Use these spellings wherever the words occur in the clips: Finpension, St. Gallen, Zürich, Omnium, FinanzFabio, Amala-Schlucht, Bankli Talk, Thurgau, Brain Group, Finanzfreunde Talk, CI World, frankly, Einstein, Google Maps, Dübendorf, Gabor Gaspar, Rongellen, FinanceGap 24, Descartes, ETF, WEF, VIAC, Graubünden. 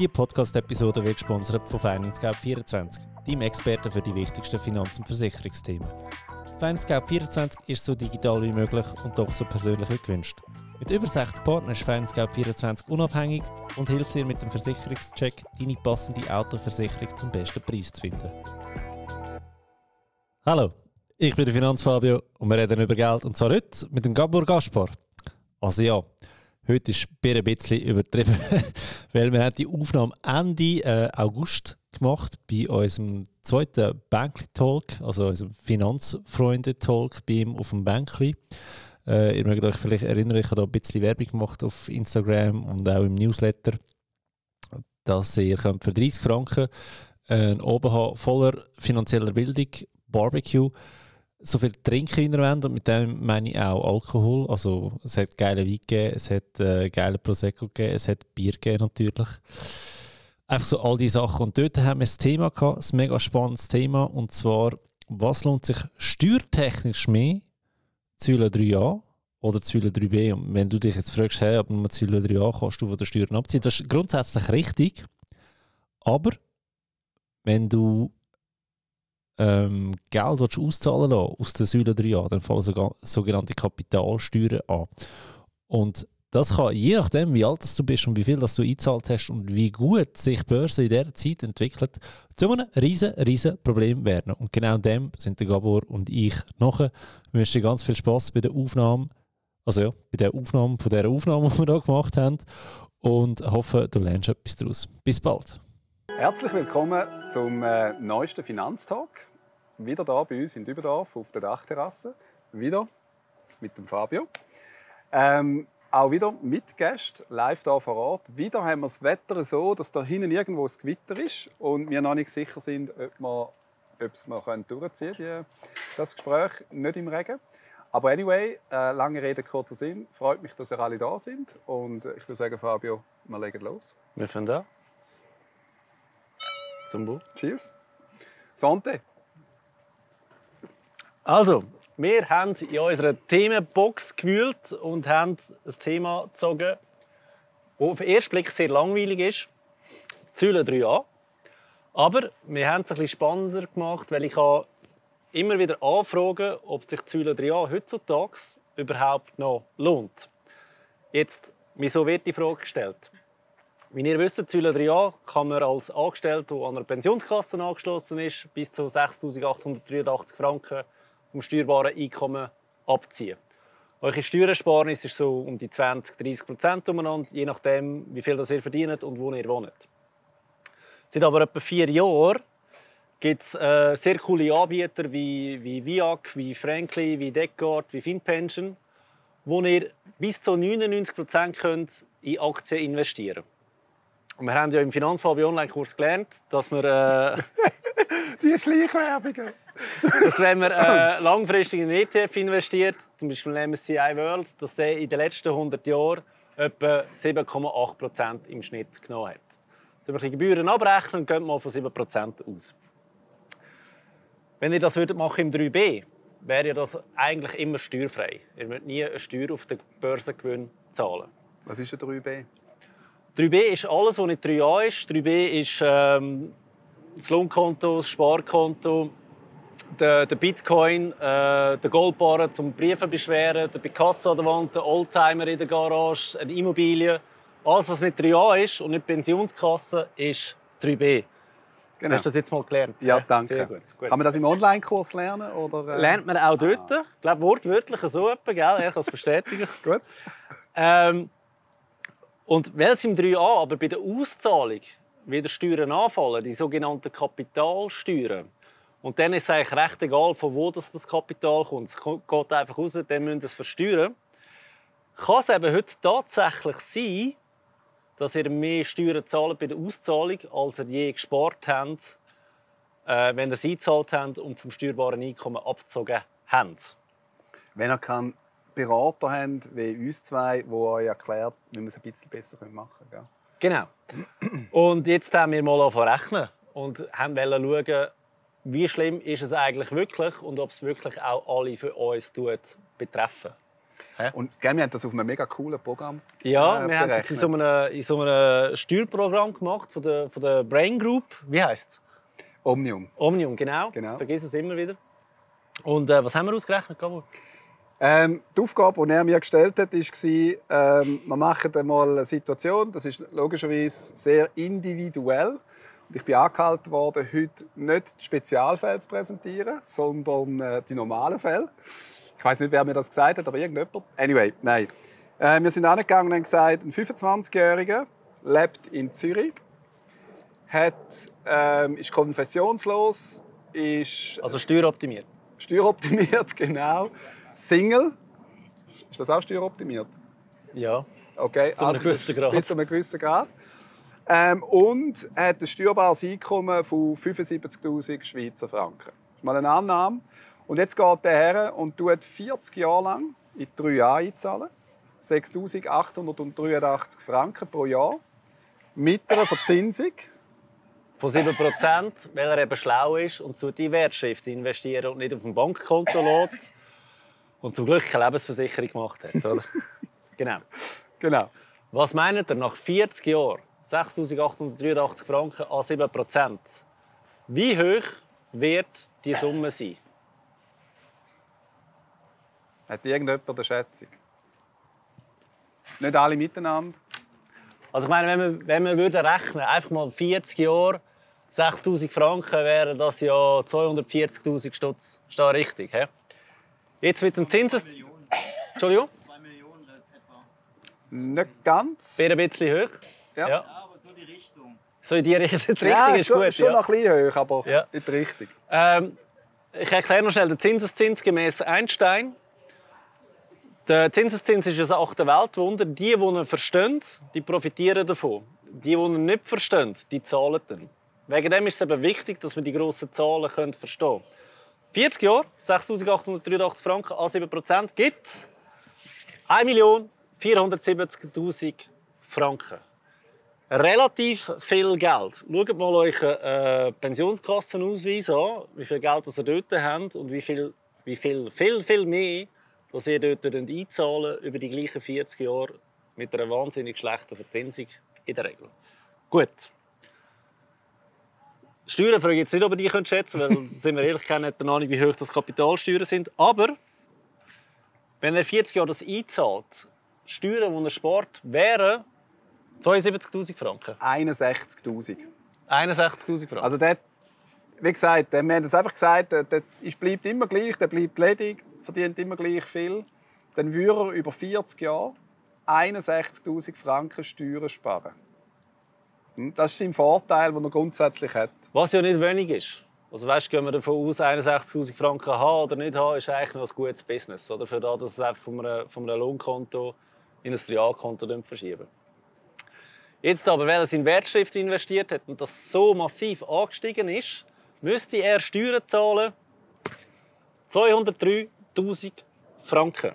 Diese Podcast-Episode wird gesponsert von FinanceGap 24, deinem Experten für die wichtigsten Finanz- und Versicherungsthemen. FinanceGap 24 ist so digital wie möglich und doch so persönlich wie gewünscht. Mit über 60 Partnern ist FinanceGap 24 unabhängig und hilft dir mit dem Versicherungscheck, deine passende Autoversicherung zum besten Preis zu finden. Hallo, ich bin der FinanzFabio und wir reden über Geld, und zwar heute mit dem Gabor Gaspar. Also ja, heute ist ein bisschen übertrieben, weil wir haben die Aufnahme Ende August gemacht bei unserem zweiten Bankli Talk, also unserem Finanzfreunde Talk bei ihm auf dem Bankli. Ihr mögt euch vielleicht erinnern, ich habe da ein bisschen Werbung gemacht auf Instagram und auch im Newsletter, dass ihr könnt für 30 Franken einen Oben haben voller finanzieller Bildung, Barbecue, so viel trinken, wie ihr wollt, und mit dem meine ich auch Alkohol. Also es hat geile Wein gegeben, es hat geile Prosecco gegeben, es hat Bier gegeben natürlich. Einfach so all diese Sachen. Und dort haben wir ein Thema gehabt, ein mega spannendes Thema, und zwar, was lohnt sich steuertechnisch mehr, Säule 3a oder Säule 3b? Und wenn du dich jetzt fragst, hey, ob man Säule 3a kannst du von der Steuern abziehen, das ist grundsätzlich richtig, aber wenn du Geld auszahlen lassen aus der Säule 3a, dann fallen sogenannte Kapitalsteuern an. Und das kann, je nachdem wie alt du bist und wie viel das du eingezahlt hast und wie gut sich die Börse in dieser Zeit entwickelt, zu einem riesen Problem werden. Und genau dem sind der Gabor und ich nachher. Wir wünschen dir ganz viel Spass bei der Aufnahme, also ja, bei der Aufnahme von dieser Aufnahme, die wir hier gemacht haben, und hoffe, du lernst etwas daraus. Bis bald! Herzlich willkommen zum neuesten Finanztalk. Wieder hier bei uns in Dübendorf auf der Dachterrasse. Wieder mit dem Fabio. Auch wieder mit Gästen, live hier vor Ort. Wieder haben wir das Wetter so, dass da hinten irgendwo ein Gewitter ist und wir noch nicht sicher sind, ob wir durchziehen können, das Gespräch, nicht im Regen. Aber anyway, lange Rede, kurzer Sinn. Freut mich, dass ihr alle da sind. Und ich würde sagen, Fabio, wir legen los. Wir fangen da. Zum Wohl. Cheers. Sante. Also, wir haben in unserer Themenbox gewühlt und haben ein Thema gezogen, das auf den ersten Blick sehr langweilig ist. Säule 3a. Aber wir haben es ein bisschen spannender gemacht, weil ich immer wieder anfragen, ob sich die Säule 3a heutzutage überhaupt noch lohnt. Jetzt, wieso wird die Frage gestellt? Wie ihr wisst, die Säule 3a kann man als Angestellter, der an einer Pensionskasse angeschlossen ist, bis zu 6'883 Franken vom steuerbaren Einkommen abziehen. Eure Steuersparnis ist so um die 20-30% umeinander, je nachdem, wie viel das ihr verdient und wo ihr wohnt. Seit aber etwa 4 Jahren gibt es sehr coole Anbieter wie VIAC, wie Frankly, wie Descartes, wie Finpension, wo ihr bis zu 99% könnt in Aktien investieren könnt. Und wir haben ja im FinanzFabio-Online-Kurs gelernt, dass wir die Schleichwerbungen, dass wenn man langfristig in ETF investiert, zum Beispiel nehmen wir CI World, dass der in den letzten 100 Jahren etwa 7,8% im Schnitt genommen hat. Wenn wir die Gebühren abrechnen, gehen wir mal von 7% aus. Wenn ihr das machen würdet im 3b, wäre ja das eigentlich immer steuerfrei. Ihr würdet nie eine Steuer auf den Börsengewinn zahlen. Was ist ein 3b? 3b ist alles, was nicht 3a ist. 3b ist das Lohnkonto, das Sparkonto, der Bitcoin, der Goldbarren zum Briefe beschweren, der Picasso an der Wand, der Oldtimer in der Garage, eine Immobilie. Alles, was nicht 3a ist und nicht Pensionskasse, ist 3b. Genau. Hast du das jetzt mal gelernt? Ja, danke. Sehr gut. Kann man das im Online-Kurs lernen? Oder, lernt man auch dort. Ich glaube, wortwörtlich so etwa, gell? Er kann es bestätigen. Gut. Und weil es im 3a aber bei der Auszahlung wieder Steuern anfallen, die sogenannten Kapitalsteuern, und dann ist es eigentlich recht egal, von wo das Kapital kommt, es geht einfach raus, dann müssen es versteuern, kann es eben heute tatsächlich sein, dass ihr mehr Steuern zahlt bei der Auszahlung, als ihr je gespart habt, wenn ihr es eingezahlt habt und vom steuerbaren Einkommen abgezogen habt. Wenn er kann Berater haben, wie uns zwei, die euch erklärt, wie man es ein bisschen besser machen kann. Genau. Und jetzt haben wir mal angefangen und wollten schauen, wie schlimm ist es eigentlich wirklich und ob es wirklich auch alle für uns betrifft. Und gell, wir haben das auf einem mega coolen Programm wir haben das in so einem Steuerprogramm gemacht von der Brain Group. Wie heisst es? Omnium. Omnium, genau. Vergiss es immer wieder. Und was haben wir ausgerechnet, Gabor? Die Aufgabe, die er mir gestellt hat, war, wir machen einmal eine Situation. Das ist logischerweise sehr individuell. Und ich bin angehalten worden, heute nicht die Spezialfälle zu präsentieren, sondern die normalen Fälle. Ich weiß nicht, wer mir das gesagt hat, aber irgendjemand. Anyway, nein. Wir sind angegangen und haben gesagt, ein 25-Jähriger lebt in Zürich, ist konfessionslos, ist... Also steueroptimiert. Steueroptimiert, genau. Single. Ist das auch steueroptimiert? Ja. Okay. Bis zu einem gewissen Grad. Bis zu einem gewissen Grad. Und hat ein steuerbares Einkommen von 75'000 Schweizer Franken. Das ist mal eine Annahme. Und jetzt geht der Herr und tut 40 Jahre lang in 3 Jahre einzahlen. 6'883 Franken pro Jahr. Mit einer Verzinsung von 7%, weil er eben schlau ist und zu die Wertschrift investiert und nicht auf dem Bankkonto lässt. Und zum Glück keine Lebensversicherung gemacht hat. Oder? Genau. Was meint ihr, nach 40 Jahren 6'883 Franken an 7%, wie hoch wird die Summe sein? Hat irgendjemand eine Schätzung? Nicht alle miteinander. Also ich meine, wenn man würde rechnen, einfach mal 40 Jahre, 6'000 Franken, wären das ja 240'000 Stutz. Ist das richtig? He? Jetzt mit dem Zinses... 2 Millionen. Entschuldigung? 2 Millionen etwa. Nicht ganz. Wäre ein bisschen hoch. Ja, aber so die Richtung. So in die Richtung, die Richtung ist schon, gut. Schon noch ein bisschen hoch, aber in die Richtung. Ich erkläre noch schnell den Zinseszins gemäß Einstein. Der Zinseszins ist ein 8. Weltwunder. Die, die ihn verstehen, die profitieren davon. Die, die ihn nicht verstehen, die zahlen dann. Wegen dem ist es eben wichtig, dass wir die grossen Zahlen verstehen können. 40 Jahre, 6'883 Franken an 7% gibt 1'470'000 Franken. Relativ viel Geld. Schaut mal euren Pensionskassenausweis an, wie viel Geld ihr dort habt und wie viel mehr dass ihr dort einzahlen über die gleichen 40 Jahre mit einer wahnsinnig schlechten Verzinsung in der Regel. Gut. Steuern frage ich jetzt nicht, ob ihr die schätzen könnt, weil, sind wir ehrlich, keine Ahnung, wie hoch das Kapitalsteuern sind. Aber wenn er 40 Jahre das einzahlt, die Steuern, die er spart, wären 72'000 Franken. 61'000. 61'000 Franken. Also der, wie gesagt, wir haben das einfach gesagt, der bleibt immer gleich, der bleibt ledig, verdient immer gleich viel. Dann würde er über 40 Jahre 61'000 Franken Steuern sparen. Das ist sein Vorteil, den er grundsätzlich hat. Was ja nicht wenig ist. Also weißt, gehen wir davon aus, 61'000 Franken haben oder nicht haben, ist eigentlich noch ein gutes Business. Oder? Für das, dass es einfach von einem Lohnkonto in ein Realkonto verschieben. Jetzt aber, weil er in Wertschrift investiert hat und das so massiv angestiegen ist, müsste er Steuern zahlen 203'000 Franken.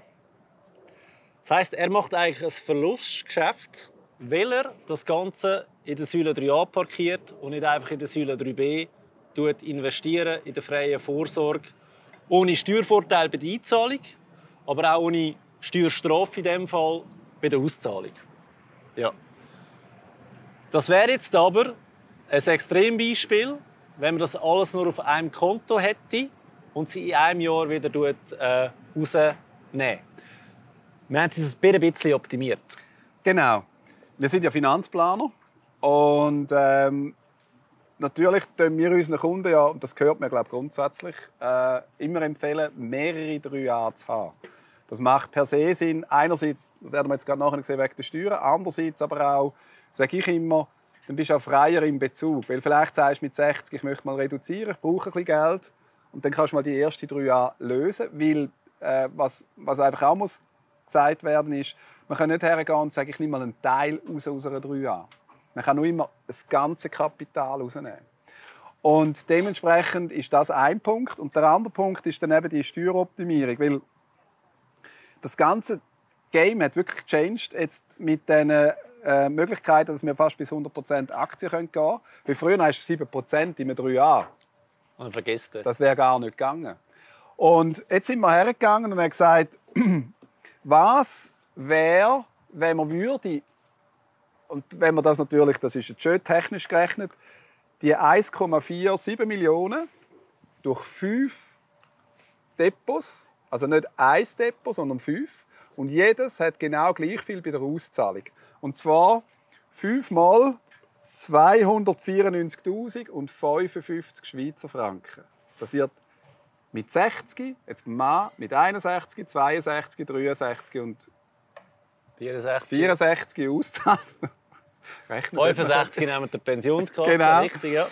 Das heisst, er macht eigentlich ein Verlustgeschäft, weil er das Ganze in der Säule 3a parkiert und nicht einfach in der Säule 3b investieren in der freien Vorsorge. Ohne Steuervorteil bei der Einzahlung, aber auch ohne Steuerstrafe in diesem Fall bei der Auszahlung. Ja. Das wäre jetzt aber ein Extrembeispiel, wenn man das alles nur auf einem Konto hätte und sie in einem Jahr wieder rausnehmen. Wir haben es ein bisschen optimiert. Genau. Wir sind ja Finanzplaner. Und natürlich empfehlen wir unseren Kunden, ja, und das gehört mir glaube ich, grundsätzlich, immer empfehlen, mehrere 3a zu haben. Das macht per se Sinn. Einerseits, das werden wir jetzt gerade nachher gesehen, wegen der Steuern. Andererseits aber auch, sage ich immer, dann bist du auch freier im Bezug. Weil vielleicht sagst du mit 60, ich möchte mal reduzieren, ich brauche ein bisschen Geld. Und dann kannst du mal die ersten 3a lösen. Weil, was einfach auch muss gesagt werden muss, man kann nicht hergehen und sagen, ich nehme mal einen Teil aus einer 3a. Man kann nur immer das ganze Kapital rausnehmen. Und dementsprechend ist das ein Punkt. Und der andere Punkt ist dann eben die Steueroptimierung. Weil das ganze Game hat wirklich changed jetzt mit den Möglichkeiten, dass wir fast bis 100% Aktien gehen können. Weil früher hast du 7% in 3 Jahren. Und vergiss das. Das wäre gar nicht gegangen. Und jetzt sind wir hergegangen und haben gesagt, Was wäre, wenn man würde, und wenn man das natürlich, das ist jetzt schön technisch gerechnet, die 1,47 Millionen durch 5 Depots, also nicht 1 Depot, sondern 5, und jedes hat genau gleich viel bei der Auszahlung. Und zwar 5 mal 294.055 Schweizer Franken. Das wird mit 60, jetzt mal mit 61, 62, 63 und 64 auszahlen. 65 nehmen die Pensionskasse, genau. Richtig, ja.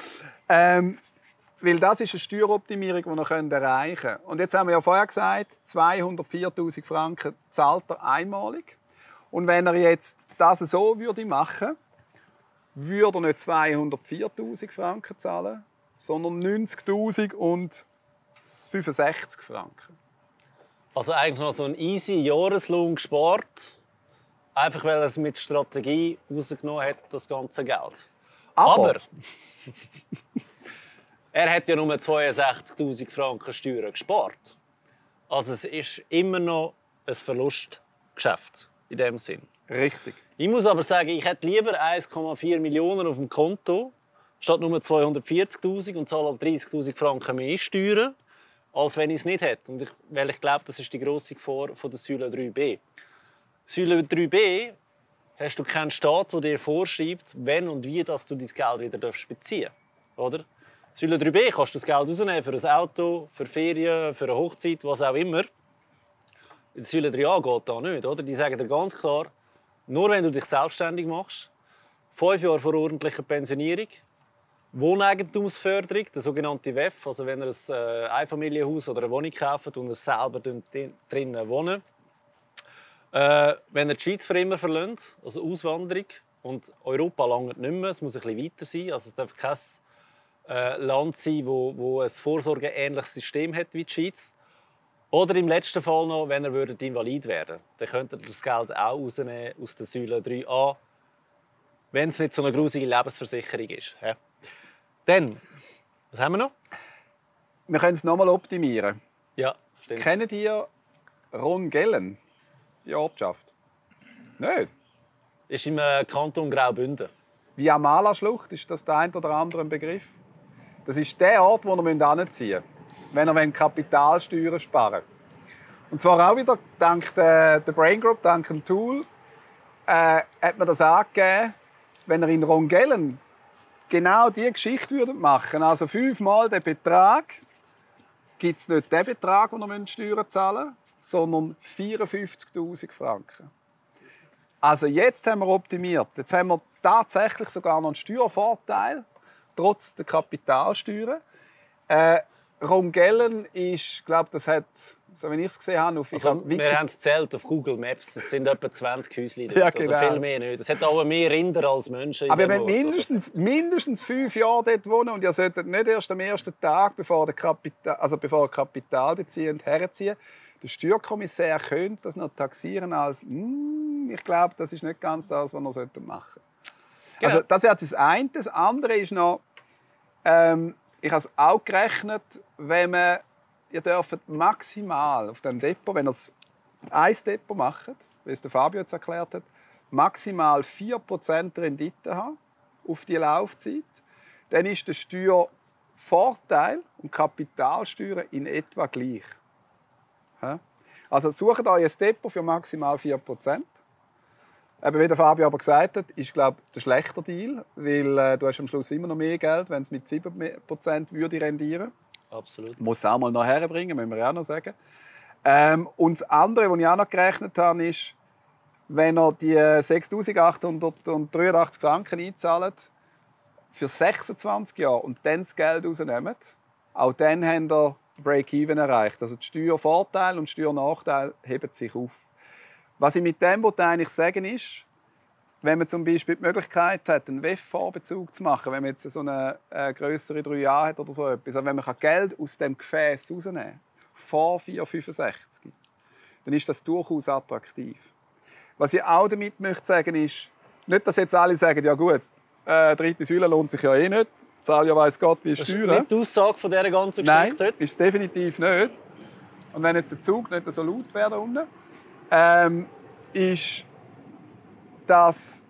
Weil das ist eine Steueroptimierung, die wir erreichen können. Und jetzt haben wir ja vorher gesagt, 204.000 Franken zahlt er einmalig. Und wenn er jetzt das so machen würde er nicht 204.000 Franken zahlen, sondern 90.065 Franken. Also eigentlich noch so ein easy Jahreslohn gespart, einfach weil er es mit Strategie rausgenommen hat, das ganze Geld. Aber er hat ja nur 62.000 Franken Steuern gespart. Also es ist immer noch ein Verlustgeschäft in dem Sinn. Richtig. Ich muss aber sagen, ich hätte lieber 1,4 Millionen auf dem Konto, statt nur 240.000 und zahle 30.000 Franken mehr Steuern, als wenn ich es nicht hätte. Und weil ich glaube, das ist die grosse Gefahr von der Säule 3b. Säule 3b hast du keinen Staat, der dir vorschreibt, wenn und wie dass du dein Geld wieder beziehen darfst. Säule 3b kannst du das Geld rausnehmen für ein Auto, für Ferien, für eine Hochzeit, was auch immer. Säule 3a geht da nicht. Oder? Die sagen dir ganz klar, nur wenn du dich selbstständig machst, 5 Jahre vor ordentlicher Pensionierung, Wohneigentumsförderung, der sogenannte WEF, also wenn ihr ein Einfamilienhaus oder eine Wohnung kauft und ihr selber drinnen wohnt. Wenn ihr die Schweiz für immer verlässt, also Auswanderung, und Europa langt nicht mehr, es muss ein bisschen weiter sein, also es darf kein Land sein, das ein vorsorgeähnliches System hat wie die Schweiz. Oder im letzten Fall noch, wenn ihr invalid werden würdet, dann könnt ihr das Geld auch rausnehmen aus der Säule 3a, wenn es nicht so eine grusige Lebensversicherung ist. Ja. Dann, was haben wir noch? Wir können es nochmal optimieren. Ja, stimmt. Kennt ihr Rongellen, die Ortschaft? Nicht? Ist im Kanton Graubünden. Wie Amala-Schlucht, ist das der ein oder andere ein Begriff? Das ist der Ort, wo ihr hinziehen müsst, wenn ihr Kapitalsteuern sparen wollt. Und zwar auch wieder dank der Brain Group, dank dem Tool, hat man das angegeben, wenn ihr in Rongellen genau diese Geschichte machen würdet. Also 5-mal den Betrag, gibt es nicht den Betrag, den ihr Steuern zahlen müsst, sondern 54.000 Franken. Also jetzt haben wir optimiert. Jetzt haben wir tatsächlich sogar noch einen Steuervorteil, trotz der Kapitalsteuern. Rongellen ist, glaube das hat, so wie ich es gesehen habe, auf wir haben es gezählt auf Google Maps. Es sind etwa 20 Häuschen dort, ja, genau. Also viel mehr nicht. Es hat auch mehr Rinder als Menschen. Aber wir mindestens 5 Jahre dort wohnen und ihr solltet nicht erst am ersten Tag, bevor ihr Kapital beziehend herziehen. Der Steuerkommissär könnte das noch taxieren als ich glaube, das ist nicht ganz das, was wir machen sollten. Genau. Also das wäre das eine. Das andere ist noch ich habe es auch gerechnet, wenn man, ihr dürft maximal auf dem Depot, wenn ihr ein Depot macht, wie es der Fabio jetzt erklärt hat, maximal 4% Rendite haben auf die Laufzeit, dann ist der Steuervorteil und Kapitalsteuer in etwa gleich. Also sucht euch ein Depot für maximal 4%. Eben, wie der Fabio aber gesagt hat, ist glaube ich, der schlechte Deal, weil du hast am Schluss immer noch mehr Geld, wenn es mit 7% würde rendieren. Absolut. Muss es auch mal noch herbringen, müssen wir auch noch sagen. Und das andere, was ich auch noch gerechnet habe, ist, wenn ihr die 6.883 Franken einzahlt für 26 Jahre und dann das Geld rausnehmt, auch dann habt ihr Break-Even erreicht. Also die Steuervorteile und Steuernachteile heben sich auf. Was ich mit dem eigentlich sagen will, ist, wenn man zum Beispiel die Möglichkeit hat, einen WEF-Vorbezug zu machen, wenn man jetzt so eine größere 3a hat oder so etwas, also wenn man Geld aus dem Gefäß rausnehmen kann, vor 4,65, dann ist das durchaus attraktiv. Was ich auch damit möchte sagen ist, nicht, dass jetzt alle sagen, ja gut, dritte Säule lohnt sich ja eh nicht, zahle ja weiss Gott wie Steuern. Das ist nicht die Aussage von dieser ganzen Geschichte heute? Nein, ist definitiv nicht. Und wenn jetzt der Zug nicht so laut wäre da unten, ist, dass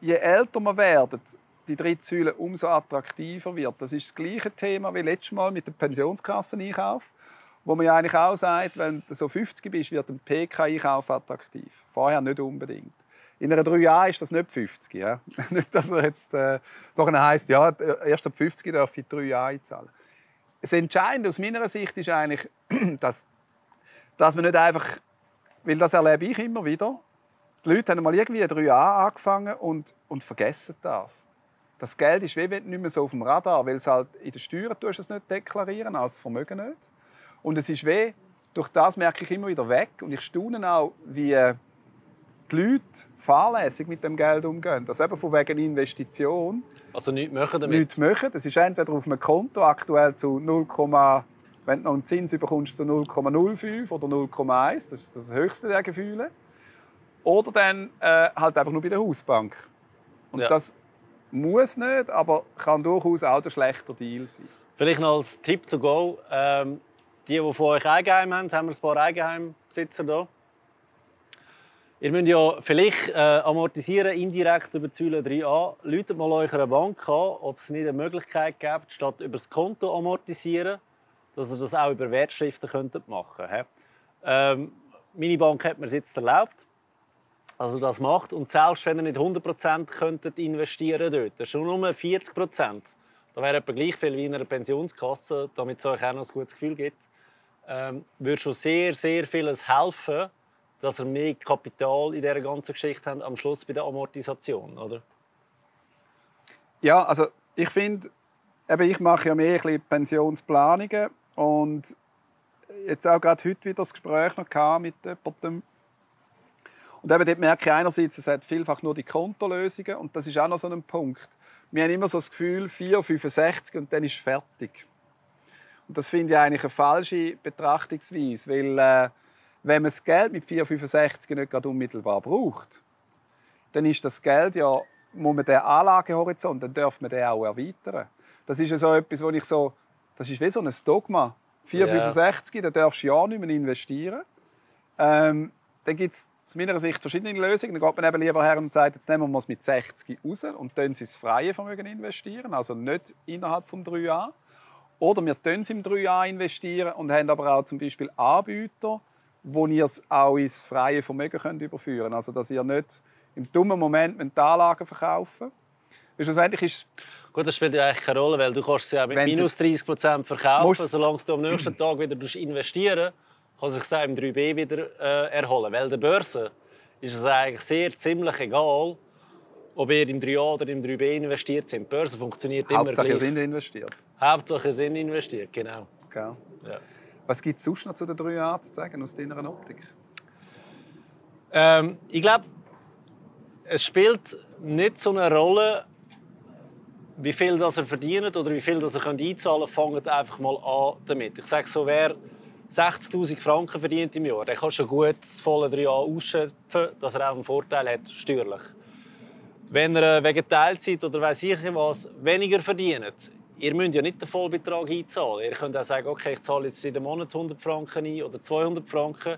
je älter man wird, die dritte Säule umso attraktiver wird. Das ist das gleiche Thema wie letztes Mal mit dem Pensionskasseneinkauf, wo man ja eigentlich auch sagt, wenn du so 50 bist, wird ein PK-Einkauf attraktiv. Vorher nicht unbedingt. In einer 3a ist das nicht 50. Ja? Nicht, dass er jetzt so heisst, ja, erst ab 50 darf ich 3a einzahlen. Das Entscheidende aus meiner Sicht ist eigentlich, dass man nicht einfach, weil das erlebe ich immer wieder, die Leute haben mal irgendwie 3a angefangen und vergessen das. Das Geld ist wie nicht mehr so auf dem Radar, weil es halt in den Steuern tust es nicht deklarieren, als Vermögen nicht. Und es ist weh, durch das merke ich immer wieder weg. Und ich staune auch, wie die Leute fahrlässig mit dem Geld umgehen. Das eben von wegen Investition. Also nichts machen damit? Nichts machen. Das ist entweder auf einem Konto aktuell zu 0, wenn du noch einen Zins bekommst, zu 0,05 oder 0,1. Das ist das höchste der Gefühle. Oder dann halt einfach nur bei der Hausbank. Und ja. Das muss nicht, aber kann durchaus auch ein schlechter Deal sein. Vielleicht noch als Tipp to go. Die von euch Eigenheim haben, haben wir ein paar Eigenheimbesitzer hier. Ihr müsst ja vielleicht amortisieren, indirekt über die Säule 3a. Läutet mal eurer Bank an, ob es nicht eine Möglichkeit gibt, statt über das Konto amortisieren, dass ihr das auch über Wertschriften könntet machen. Meine Bank hat mir es jetzt erlaubt, also das macht. Und selbst wenn ihr nicht 100% könntet investieren dort, schon nur 40%. Da wäre etwa gleich viel wie in einer Pensionskasse, damit es euch auch noch ein gutes Gefühl gibt. Würde schon sehr, sehr vieles helfen, dass ihr mehr Kapital in dieser ganzen Geschichte habt, am Schluss bei der Amortisation, oder? Ja, also ich finde, ich mache ja mehr Pensionsplanungen und jetzt auch gerade heute wieder das Gespräch noch mit jemandem. Und dort merke ich einerseits, es hat vielfach nur die Kontolösungen und das ist auch noch so ein Punkt. Wir haben immer so das Gefühl, 4,65 und dann ist fertig. Und das finde ich eigentlich eine falsche Betrachtungsweise, weil wenn man das Geld mit 4,65 nicht gerade unmittelbar braucht, dann ist das Geld ja, muss man den Anlagehorizont, dann darf man den auch erweitern. Das ist so etwas, wo ich so, das ist wie so ein Dogma. 4,65, da darfst du ja nicht mehr investieren. Dann gibt es aus meiner Sicht verschiedene Lösungen. Dann geht man eben lieber her und sagt, jetzt nehmen wir es mit 60 raus und investieren sie ins freie Vermögen investieren, also nicht innerhalb des 3a. Oder wir investieren sie im 3a investieren und haben aber auch zum Beispiel Anbieter, wo ihr es auch ins freie Vermögen könnt überführen könnt. Also dass ihr nicht im dummen Moment die Anlagen verkaufen müsst. Gut, das spielt ja eigentlich keine Rolle, weil du kannst sie auch mit minus 30% verkaufen, solange du am nächsten Tag wieder investieren musst. Kann sich das im 3b wieder erholen. Weil der Börse ist es eigentlich ziemlich egal, ob ihr im 3a oder im 3b investiert sind. Die Börse funktioniert immer gleich. Hauptsache sind investiert. Hauptsache sind investiert, genau. Okay. Ja. Was gibt es sonst noch zu den 3a zu sagen, aus deiner Optik? Ich glaube, es spielt nicht so eine Rolle, wie viel das ihr verdient oder wie viel das ihr einzahlen könnt. Fangt einfach mal an damit. Ich sage so, wer 60'000 Franken verdient im Jahr, dann kannst du gut das volle 3a ausschöpfen, dass er auch einen Vorteil hat, steuerlich. Wenn er wegen Teilzeit oder weiss ich was weniger verdient, ihr müsst ja nicht den Vollbetrag einzahlen. Ihr könnt auch sagen, okay, ich zahle jetzt jeden Monat 100 Franken ein oder 200 Franken,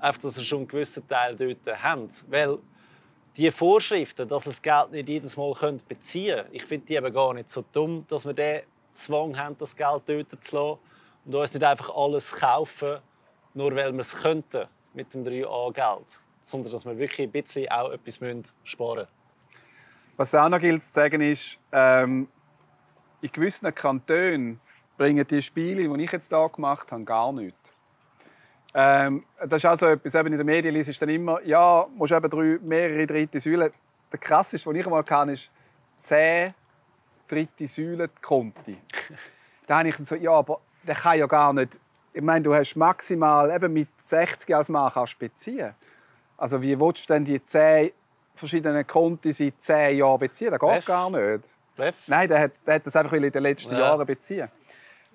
einfach, dass ihr schon einen gewissen Teil dort habt. Weil die Vorschriften, dass ihr das Geld nicht jedes Mal beziehen könnt, ich finde die eben gar nicht so dumm, dass wir den Zwang haben, das Geld dort zu lassen. Und uns nicht einfach alles kaufen, nur weil wir es könnten mit dem 3a-Geld, sondern dass wir wirklich ein bisschen auch etwas sparen müssen. Was auch noch gilt zu sagen ist, in gewissen Kantonen bringen die Spiele, die ich jetzt hier gemacht habe, gar nichts. Das ist auch so etwas, eben in den Medien ist dann immer, ja, musst eben mehrere dritte Säulen. Der krasseste, den ich einmal hatte, ist 10 dritte Säulen-Konti. Da habe ich so, ja, aber der kann ja gar nicht. Ich meine, du hast maximal eben mit 60 als Mann kannst beziehen. Also wie willst du denn die 10 verschiedenen Konten seit 10 Jahren beziehen? Das geht gar nicht. Nein, der hat das einfach in den letzten Jahren beziehen.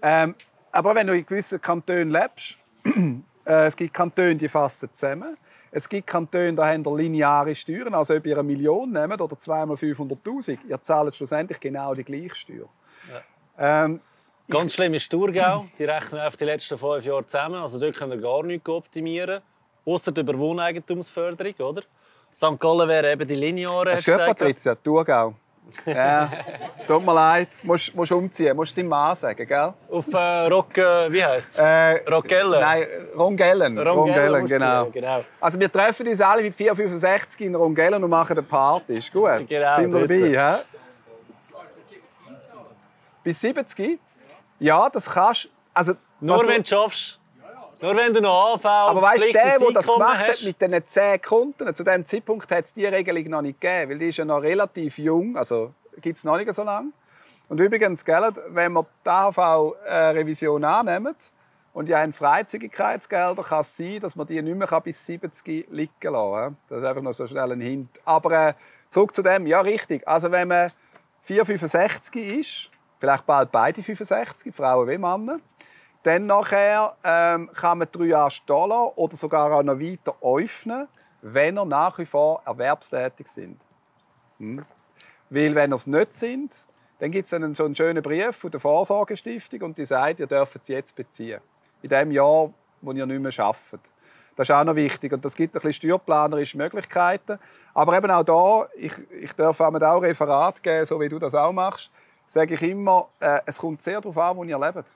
Aber wenn du in gewissen Kantonen lebst, es gibt Kantone, die fassen zusammen. Es gibt Kantone, die haben lineare Steuern. Also ob ihr 1 Million nehmt oder 2 mal 500'000, ihr zahlt schlussendlich genau die gleiche Steuer. Ja. Ganz schlimm ist Thurgau. Die rechnen einfach die letzten 5 Jahre zusammen. Also dort können wir gar nichts optimieren. Ausser über Wohneigentumsförderung, oder? St. Gallen wäre eben die lineare. Hast du gehört, Patricia? Thurgau. Ja, tut mir leid. Du musst umziehen, musst deinem Mann sagen, gell? Auf wie heisst es? Rongellen. Nein, Rongellen. Rongellen, genau. Also wir treffen uns alle mit 4,65 in Rongellen und machen eine Party. Ist gut? Genau, sind wir dabei, he? Bis 70? Ja, das kannst du. Also, nur wenn du schaffst. Nur wenn du noch AV. Aber weißt du, der das gemacht hat mit diesen 10 Kunden, zu diesem Zeitpunkt hat es diese Regelung noch nicht gegeben, weil die ist ja noch relativ jung, also gibt es noch nicht so lange. Und übrigens, gell, wenn wir die AV-Revision annehmen und die haben Freizügigkeitsgelder, kann es sein, dass man die nicht mehr bis 70 liegen lassen kann. Das ist einfach noch so schnell ein Hint. Aber zurück zu dem, ja richtig, also wenn man 4,65 ist, vielleicht bald beide 65, Frauen wie Männer. Dann nachher, kann man 3 Jahre stehen lassen oder sogar auch noch weiter öffnen, wenn ihr nach wie vor erwerbstätig sind. Hm. Weil wenn ihr es nicht sind, dann gibt es einen, so einen schönen Brief von der Vorsorgestiftung und die sagt, ihr dürft es jetzt beziehen. In dem Jahr, wo ihr nicht mehr arbeitet. Das ist auch noch wichtig und das gibt ein bisschen steuerplanerische Möglichkeiten. Aber eben auch da, ich darf auch Referat geben, so wie du das auch machst, sage ich immer, es kommt sehr darauf an, wo ihr lebt.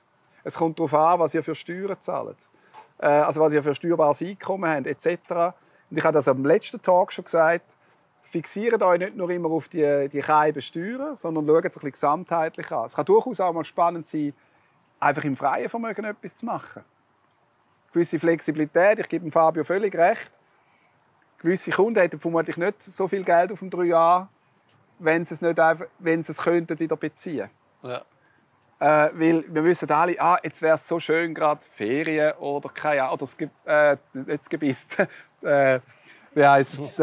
Es kommt darauf an, was ihr für Steuern zahlt, also was ihr für steuerbares Einkommen habt, etc. Und ich habe das am letzten Tag schon gesagt, fixiert euch nicht nur immer auf die Scheiben Steuern, sondern schaut es ein bisschen gesamtheitlich an. Es kann durchaus auch mal spannend sein, einfach im freien Vermögen etwas zu machen. Gewisse Flexibilität, ich gebe Fabio völlig recht, gewisse Kunden hätten vermutlich nicht so viel Geld auf dem 3 Jahr, wenn sie es könnten wieder beziehen könnten. Ja. Weil wir wissen alle, jetzt wäre es so schön, gerade Ferien oder keine Ahnung, oder jetzt Gebiss. Wie heisst es?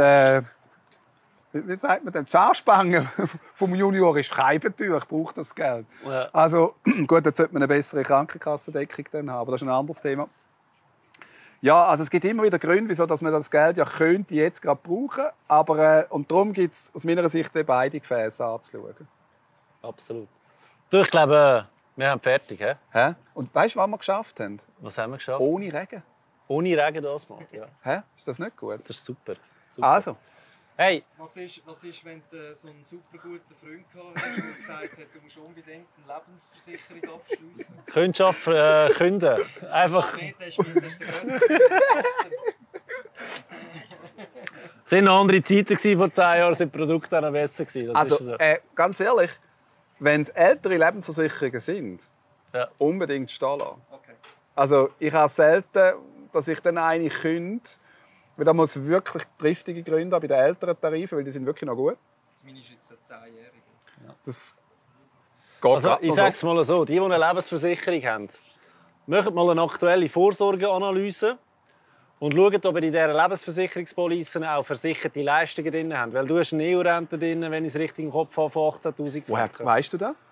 Wie sagt man denn? Die Scharspange vom Junior ist Scheibentür, ich brauche das Geld. Ja. Also gut, jetzt sollte man eine bessere Krankenkassendeckung dann haben, aber das ist ein anderes Thema. Ja, also es gibt immer wieder Gründe, wieso dass man das Geld ja könnte jetzt gerade brauchen, aber und darum gibt es aus meiner Sicht beide Gefäße anzuschauen. Absolut. Ich glaube, wir haben fertig. He? Hä? Und weißt du, was wir geschafft haben? Was haben wir geschafft? Ohne Regen. Ohne Regen das mal. Ja. Hä? Ist das nicht gut? Das ist super. Super. Also. Hey. Was ist, wenn du so einen super guten Freund hast und gesagt hat, du musst unbedingt eine Lebensversicherung abschließen? Kundschaft künden. Einfach. Nein, das ist es waren noch andere Zeiten, vor 10 Jahren sind die Produkte noch besser. Das also, ist so. Ganz ehrlich. Wenn es ältere Lebensversicherungen sind, ja, unbedingt stehen lassen. Okay. Also ich habe selten, dass ich dann eine künde, weil da muss wirklich triftige Gründe haben bei den älteren Tarifen, weil die sind wirklich noch gut. Das meine ist jetzt eine 10-Jährige. Ja. Das geht also, ich sage es mal so, die eine Lebensversicherung haben, machen mal eine aktuelle Vorsorgeanalyse und schaut, ob ihr in dieser Lebensversicherungspolice auch versicherte Leistungen drin habt. Weil du hast eine EU-Rente drin, wenn ich es richtig im Kopf habe, von 18'000 Franken. Woher weißt du das?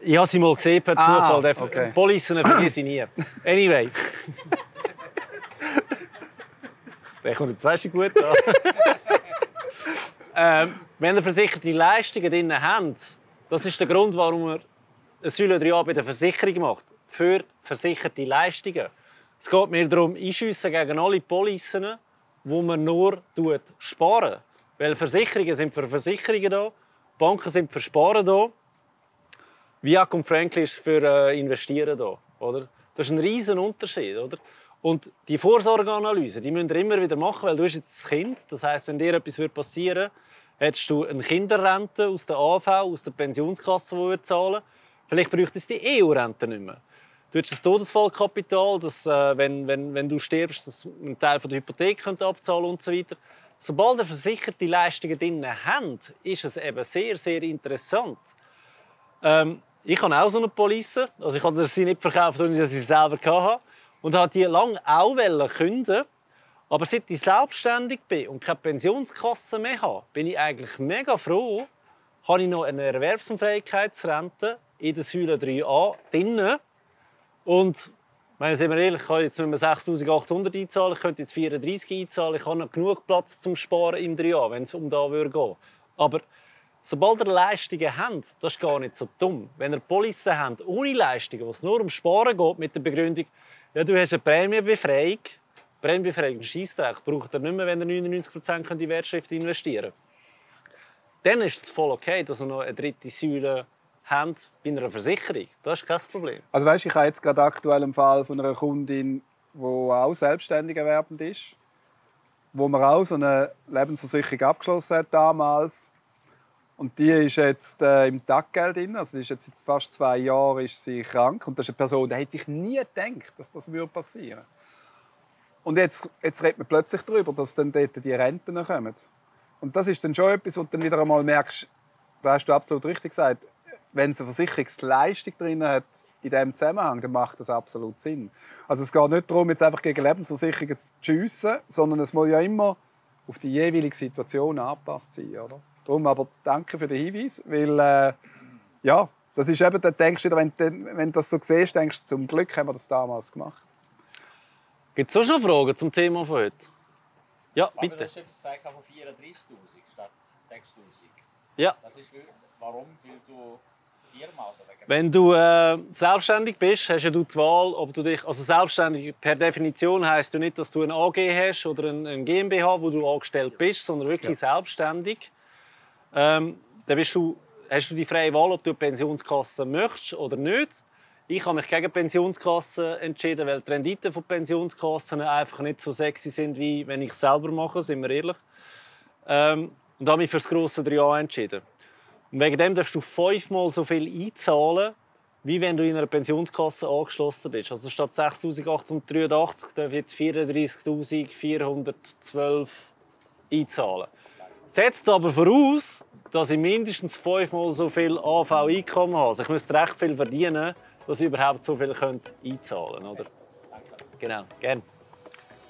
Ich habe sie mal gesehen, per Zufall. Okay. Policen vergesse ich nie. Anyway. Der kommt jetzt weißt du gut an. Wenn ihr versicherte Leistungen drin habt, das ist der Grund, warum man eine Säule 3a bei der Versicherung macht. Für versicherte Leistungen. Es geht mir darum, einschiessen gegen alle Policen, die man nur sparen. Weil Versicherungen sind für Versicherungen da, Banken sind für Sparen da, VIAC und frankly ist für Investieren da. Oder? Das ist ein riesen Unterschied. Oder? Und die Vorsorgeanalyse, die müsst ihr immer wieder machen, weil du bist jetzt ein Kind. Das heisst, wenn dir etwas passieren würde, hättest du eine Kinderrente aus der AV, aus der Pensionskasse, die wir zahlen. Vielleicht bräuchtest du die EU-Rente nicht mehr. Du hast das Todesfallkapital, das, wenn du stirbst, das einen Teil der Hypothek abzahlen und so weiter. Sobald ihr versicherte Leistungen drin habt, ist es eben sehr, sehr interessant. Ich habe auch so eine Police, also ich habe sie nicht verkauft, sondern ich sie selber hatte. Und habe die lange auch künden. Aber seit ich selbstständig bin und keine Pensionskasse mehr habe, bin ich eigentlich mega froh, habe ich noch eine Erwerbsunfähigkeitsrente in der Säule 3a drin. Und, sind wir ehrlich, ich kann jetzt nicht mehr 6'800 einzahlen, ich könnte jetzt 34 einzahlen, ich habe noch genug Platz zum Sparen im 3a, wenn es um da würde gehen. Aber sobald ihr Leistungen habt, das ist gar nicht so dumm. Wenn ihr Policen habt ohne Leistungen, wo es nur um Sparen geht, mit der Begründung, ja, du hast eine Prämienbefreiung, Brennbefreiung, Scheissdreck, braucht er nicht mehr, wenn er 99% in die Wertschrift investieren kann. Dann ist es voll okay, dass er noch eine dritte Säule haben bei einer Versicherung. Das ist kein Problem. Also weißt, ich habe jetzt gerade aktuell einen Fall von einer Kundin, die auch selbstständig erwerbend ist, wo man auch so eine Lebensversicherung abgeschlossen hat damals. Und die ist jetzt im Taggeld drin, also die ist jetzt seit fast 2 Jahren ist sie krank. Und das ist eine Person, da hätte ich nie gedacht, dass das passieren würde. Und jetzt redet man plötzlich darüber, dass dann dort die Renten kommen. Und das ist dann schon etwas, wo du dann wieder einmal merkst, da hast du absolut richtig gesagt, wenn es eine Versicherungsleistung drin hat in diesem Zusammenhang, dann macht das absolut Sinn. Also es geht nicht darum, jetzt einfach gegen Lebensversicherungen zu schiessen, sondern es muss ja immer auf die jeweilige Situation angepasst sein, oder? Darum aber danke für den Hinweis, weil ja, das ist eben, denkst du, wenn du das so siehst, denkst du, zum Glück haben wir das damals gemacht. Gibt es auch schon Fragen zum Thema von heute? Ja, bitte. Du hast etwas gesagt von 34'000 statt 6'000. Ja. Das ist, warum? Weil du viermal oder? Wenn du selbstständig bist, hast ja du die Wahl, ob du dich, also selbstständig per Definition heisst du nicht, dass du ein AG hast oder ein GmbH, wo du angestellt bist, sondern wirklich selbstständig. Dann hast du die freie Wahl, ob du eine Pensionskasse möchtest oder nicht. Ich habe mich gegen Pensionskassen entschieden, weil die Renditen von Pensionskassen einfach nicht so sexy sind, wie wenn ich es selber mache, sind wir ehrlich. Und habe mich für das grosse 3a entschieden. Und wegen dem darfst du 5-mal so viel einzahlen, wie wenn du in einer Pensionskasse angeschlossen bist. Also statt 6'883 darf ich jetzt 34'412 einzahlen. Setzt aber voraus, dass ich mindestens 5-mal so viel AV-Einkommen habe. Also ich müsste recht viel verdienen, dass ich überhaupt so viel einzahlen könnte. Genau, gerne.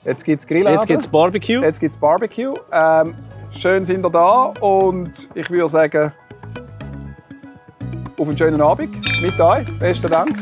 Jetzt gibt es Grillabend. Jetzt gibt es Barbecue. Jetzt gibt's Barbecue. Schön sind ihr da und ich würde sagen, auf einen schönen Abend mit euch. Besten Dank.